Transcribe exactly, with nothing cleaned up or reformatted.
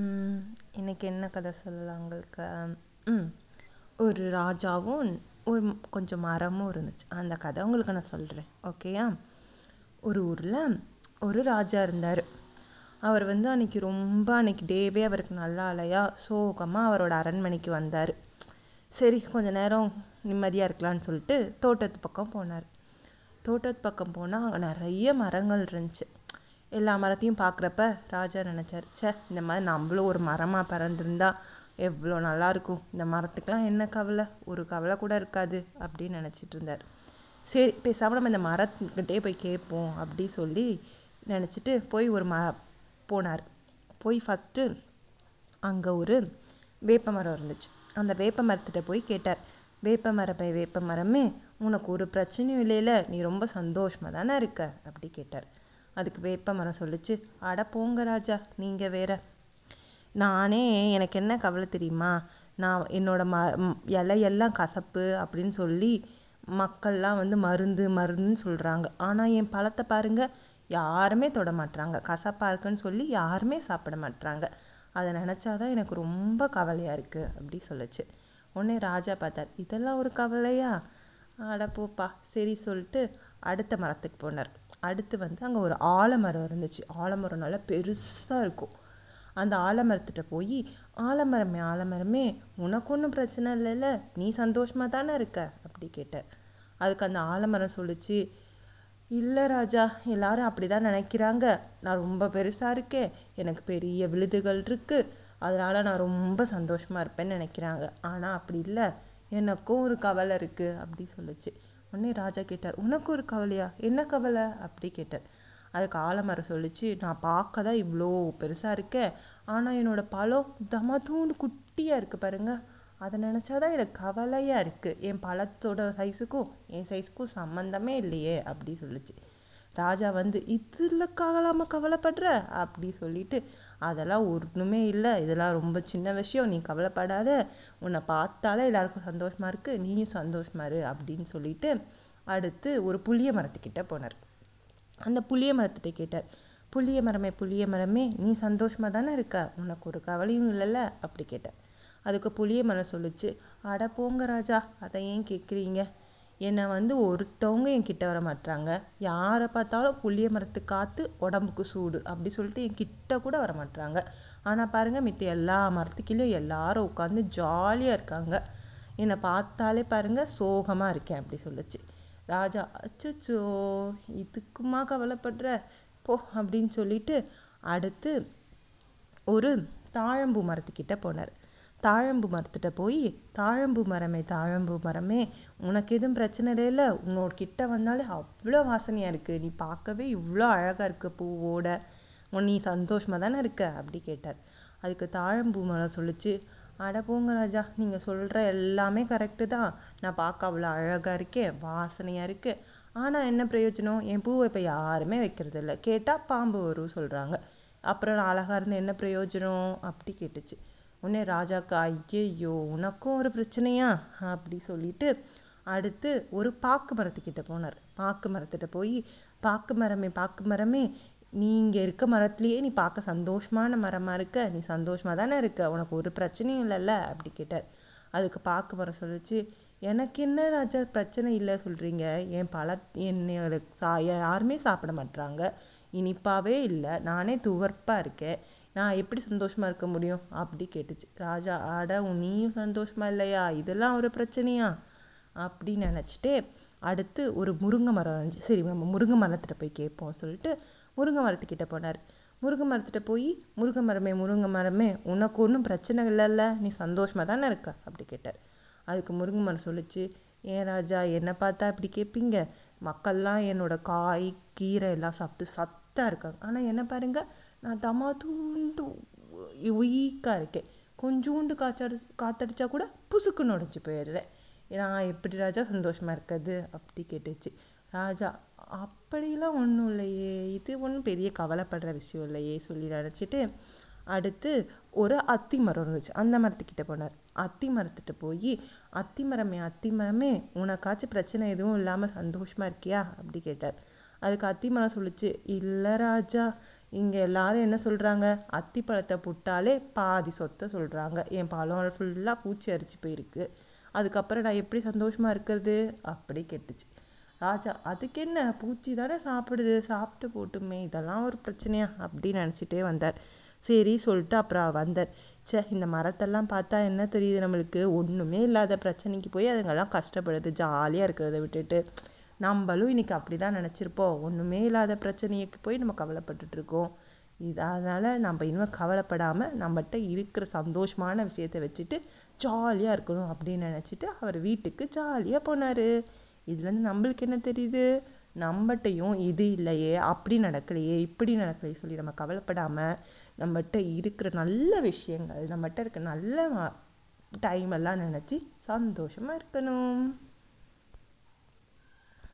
ம், இன்னைக்கு என்ன கதை சொல்லலாம் உங்களுக்கு? ம், ஒரு ராஜாவும் ஒரு ம- கொஞ்சம் மரமும் இருந்துச்சு. அந்த கதை உங்களுக்கு நான் சொல்கிறேன், ஓகேயா? ஒரு ஊரில் ஒரு ராஜா இருந்தார். அவர் வந்து அன்னைக்கு ரொம்ப அன்னைக்கு டேவே அவருக்கு நல்லா இல்லையா, சோகமாக அவரோட அரண்மனைக்கு வந்தார். சரி, கொஞ்ச நேரம் நிம்மதியாக இருக்கலாம்னு சொல்லிட்டு தோட்டத்து பக்கம் போனார். தோட்டத்து பக்கம் போனால் அங்கே நிறைய மரங்கள் இருந்துச்சு. எல்லா மரத்தையும் பார்க்குறப்ப ராஜா நினச்சார், ச்சே, இந்த மாதிரி நம்மளும் ஒரு மரமாக பறந்துருந்தா எவ்வளோ நல்லா இருக்கும், இந்த மரத்துக்கெலாம் என்ன கவலை, ஒரு கவலை கூட இருக்காது அப்படின்னு நினச்சிட்டு இருந்தார். சரி, பேசாமல் நம்ம இந்த மரத்துக்கிட்டே போய் கேட்போம் அப்படி சொல்லி நினச்சிட்டு போய் ஒரு ம போனார். போய் ஃபஸ்ட்டு அங்கே ஒரு வேப்ப மரம் இருந்துச்சு. அந்த வேப்ப மரத்திட்ட போய் கேட்டார், வேப்ப மரமே வேப்ப மரமே, உனக்கு ஒரு பிரச்சனையும் இல்லையில, நீ ரொம்ப சந்தோஷமாக தானே இருக்க அப்படி கேட்டார். அதுக்கு வேப்ப மரம் சொல்லிச்சு, அட போங்க ராஜா, நீங்கள் வேற, நானே எனக்கு என்ன கவலை தெரியுமா, நான் என்னோட ம ம், இலையெல்லாம் கசப்பு அப்படின்னு சொல்லி மக்கள்லாம் வந்து மருந்து மருந்துன்னு சொல்கிறாங்க, ஆனால் என் பழத்தை பாருங்க, யாருமே தொட மாட்றாங்க, கசப்பாக இருக்குன்னு சொல்லி யாருமே சாப்பிட மாட்றாங்க, அதை நினச்சாதான் எனக்கு ரொம்ப கவலையாக இருக்குது அப்படி சொல்லுச்சு. உடனே ராஜா பார்த்தார், இதெல்லாம் ஒரு கவலையா, அட போப்பா சரி சொல்லிட்டு அடுத்த மரத்துக்கு போனார். அடுத்து வந்து அங்கே ஒரு ஆலமரம் இருந்துச்சு. ஆலமரம் நல்லா பெருசாக இருக்கும். அந்த ஆலமரத்திட்ட போய், ஆலமரமே ஆலமரமே, உனக்கு ஒன்றும் பிரச்சனை இல்லைல்ல, நீ சந்தோஷமாக தானே இருக்க அப்படி கேட்டார். அதுக்கு அந்த ஆலமரம் சொல்லிச்சு, இல்லை ராஜா, எல்லாரும் அப்படி தான் நினைக்கிறாங்க, நான் ரொம்ப பெருசாக இருக்கேன், எனக்கு பெரிய விழுதுகள் இருக்குது, அதனால் நான் ரொம்ப சந்தோஷமாக இருப்பேன்னு நினைக்கிறாங்க, ஆனால் அப்படி இல்லை, எனக்கும் ஒரு கவலை இருக்குது அப்படி சொல்லுச்சு. உடனே ராஜா கேட்டார், உனக்கு ஒரு கவலையா, என்ன கவலை அப்படி கேட்டார். அதுக்கு ஆலமரம் சொல்லிச்சு, நான் பார்க்க தான் இவ்வளோ பெருசாக இருக்கேன், ஆனால் என்னோட பழம் தம தூண்டு குட்டியாக இருக்குது பாருங்க, அதை நினச்சாதான் எனக்கு கவலையாக இருக்குது, என் பழத்தோட சைஸுக்கும் என் சைஸுக்கும் சம்மந்தமே இல்லையே அப்படி சொல்லுச்சு. ராஜா வந்து, இதுலக்காகலாமா கவலைப்படுற அப்படி சொல்லிட்டு, அதெல்லாம் ஒன்றுமே இல்லை, இதெல்லாம் ரொம்ப சின்ன விஷயம், நீ கவலைப்படாத, உன்னை பார்த்தாலே எல்லாருக்கும் சந்தோஷமாக இருக்குது, நீயும் சந்தோஷமா இரு அப்படின்னு சொல்லிட்டு அடுத்து ஒரு புளிய மரத்துக்கிட்ட போனார். அந்த புளிய மரத்திட்ட கேட்டார், புளிய மரமே புளிய மரமே, நீ சந்தோஷமாக தானே இருக்க, உனக்கு ஒரு கவலையும் இல்லைல்ல அப்படி கேட்டார். அதுக்கு புளிய மரம் சொல்லுச்சு, அட போங்க ராஜா, அதை ஏன் கேட்குறீங்க, என்னை வந்து ஒருத்தவங்க என் கிட்ட வர மாட்றாங்க, யாரை பார்த்தாலும் புளிய மரத்து காற்று உடம்புக்கு சூடு அப்படி சொல்லிட்டு என் கிட்ட கூட வர மாட்றாங்க, ஆனால் பாருங்கள் மித்த எல்லா மரத்துக்கிலையும் எல்லாரும் உட்காந்து ஜாலியாக இருக்காங்க, என்னை பார்த்தாலே பாருங்கள் சோகமாக இருக்கேன் அப்படி சொல்லுச்சு. ராஜா, அச்சோ இதுக்குமா கவலைப்படுற போ அப்படின்னு சொல்லிட்டு அடுத்து ஒரு தாழம்பூ மரத்துக்கிட்ட போனார். தாழம்பூ மரத்திட்ட போய், தாழம்பூ மரமே தாழம்பூ மரமே, உனக்கு எதுவும் பிரச்சனை இல்லைல்ல, உன்னோட கிட்ட வந்தாலே அவ்வளோ வாசனையாக இருக்குது, நீ பார்க்கவே இவ்வளோ அழகாக இருக்க பூவோட, உன் நீ சந்தோஷமாக தானே இருக்க அப்படி கேட்டார். அதுக்கு தாழம்பூ மரம் சொல்லிச்சு, அட போங்க ராஜா, நீங்கள் சொல்கிற எல்லாமே கரெக்டு தான், நான் பார்க்க அவ்வளோ அழகாக இருக்கேன், வாசனையாக இருக்கு, ஆனால் என்ன பிரயோஜனம், என் பூவை இப்போ யாருமே வைக்கிறது இல்லை, கேட்டால் பாம்பு வரும் சொல்கிறாங்க, அப்புறம் நான் அழகாக இருந்து என்ன பிரயோஜனம் அப்படி கேட்டுச்சு. உடனே ராஜாக்கு, ஐயையோ உனக்கும் ஒரு பிரச்சனையா அப்படி சொல்லிட்டு அடுத்து ஒரு பாக்கு மரத்துக்கிட்ட போனார். பாக்கு மரத்திட்ட போய், பாக்கு மரமே பாக்கு மரமே, நீ இங்கே இருக்க மரத்துலேயே நீ பார்க்க சந்தோஷமான மரமாக இருக்க, நீ சந்தோஷமாக தானே இருக்க, உனக்கு ஒரு பிரச்சனையும் இல்லைல்ல அப்படி கேட்டார். அதுக்கு பாக்கு மரம் சொல்லிச்சு, எனக்கு என்ன ராஜா பிரச்சனை இல்லை சொல்கிறீங்க, என் பழ என்னோட சா யாருமே சாப்பிட மாட்றாங்க, இனிப்பாவே இல்லை, நானே துவர்ப்பாக இருக்கேன், நான் எப்படி சந்தோஷமாக இருக்க முடியும் அப்படி கேட்டுச்சு. ராஜா, அட உன் நீயும் சந்தோஷமா இல்லையா, இதெல்லாம் ஒரு பிரச்சனையா அப்படி நினச்சிட்டு அடுத்து ஒரு முருங்கை மரம் இருந்துச்சு. சரி, நம்ம முருங்கை மரத்திட்ட போய் கேட்போம் சொல்லிட்டு முருங்கை மரத்துக்கிட்ட போனார். முருங்கை மரத்திட்ட போய், முருங்கை மரமே முருங்கை மரமே, உனக்கு ஒன்றும் பிரச்சனை இல்லைல்ல, நீ சந்தோஷமாக தானே இருக்க அப்படி கேட்டார். அதுக்கு முருங்கை மரம் சொல்லிச்சு, ஏன் ராஜா என்னை பார்த்தா இப்படி கேட்பீங்க, மக்கள்லாம் என்னோட காய் கீரை எல்லாம் சாப்பிட்டு சத்தாக இருக்காங்க, ஆனால் என்ன பாருங்க, நான் தமா தூண்டு வீக்காக இருக்கேன், கொஞ்சோண்டு காய்ச்சடி காத்தடிச்சா கூட புசுக்குன்னு உடஞ்சி போயிடுறேன், நான் எப்படி ராஜா சந்தோஷமாக இருக்கிறது அப்படி கேட்டுச்சு. ராஜா, அப்படிலாம் ஒன்றும் இல்லையே, இது ஒன்றும் பெரிய கவலைப்படுற விஷயம் இல்லையே சொல்லி நினச்சிட்டு அடுத்து ஒரு அத்தி மரம் இருந்துச்சு. அந்த மரத்துக்கிட்ட போனார். அத்தி மரத்துக்கிட்ட போய், அத்தி மரமே அத்தி மரமே, உனக்காச்சும் பிரச்சனை எதுவும் இல்லாமல் சந்தோஷமாக இருக்கியா அப்படி கேட்டார். அதுக்கு அத்திமரம் சொல்லிச்சு, இல்லை ராஜா, இங்கே எல்லாரும் என்ன சொல்கிறாங்க, அத்திப்பழத்தை புட்டாலே பாதி சொத்தை சொல்கிறாங்க, என் பழம் ஃபுல்லாக பூச்சி அரிச்சு போயிருக்கு, அதுக்கப்புறம் நான் எப்படி சந்தோஷமாக இருக்கிறது அப்படி கேட்டுச்சு. ராஜா, அதுக்கு என்ன, பூச்சி தானே சாப்பிடுது, சாப்பிட்டு போட்டுமே, இதெல்லாம் ஒரு பிரச்சனையா அப்படின்னு நினச்சிட்டே வந்தார். சரி சொல்லிட்டு அப்புறம் வந்தார். சே, இந்த மரத்தெல்லாம் பார்த்தா என்ன தெரியுது நம்மளுக்கு, ஒன்றுமே இல்லாத பிரச்சனைக்கு போய் அதுங்கெல்லாம் கஷ்டப்படுது, ஜாலியாக இருக்கிறத விட்டுட்டு. நம்மளும் இன்றைக்கி அப்படி தான் நினச்சிருப்போம், ஒன்றுமே இல்லாத பிரச்சனைக்கு போய் நம்ம கவலைப்பட்டுட்ருக்கோம். இது அதனால் நம்ம இன்னும் கவலைப்படாமல் நம்மகிட்ட இருக்கிற சந்தோஷமான விஷயத்தை வச்சுட்டு ஜாலியாக இருக்கணும் அப்படின்னு நினச்சிட்டு அவர் வீட்டுக்கு ஜாலியாக போனார். இதுலேருந்து நம்மளுக்கு என்ன தெரியுது, நம்மகிட்டையும் இது இல்லையே, அப்படி நடக்கலையே, இப்படி நடக்கலையே சொல்லி நம்ம கவலைப்படாமல் நம்மகிட்ட இருக்கிற நல்ல விஷயங்கள், நம்மகிட்ட இருக்கிற நல்ல டைமெல்லாம் நினச்சி சந்தோஷமாக இருக்கணும்.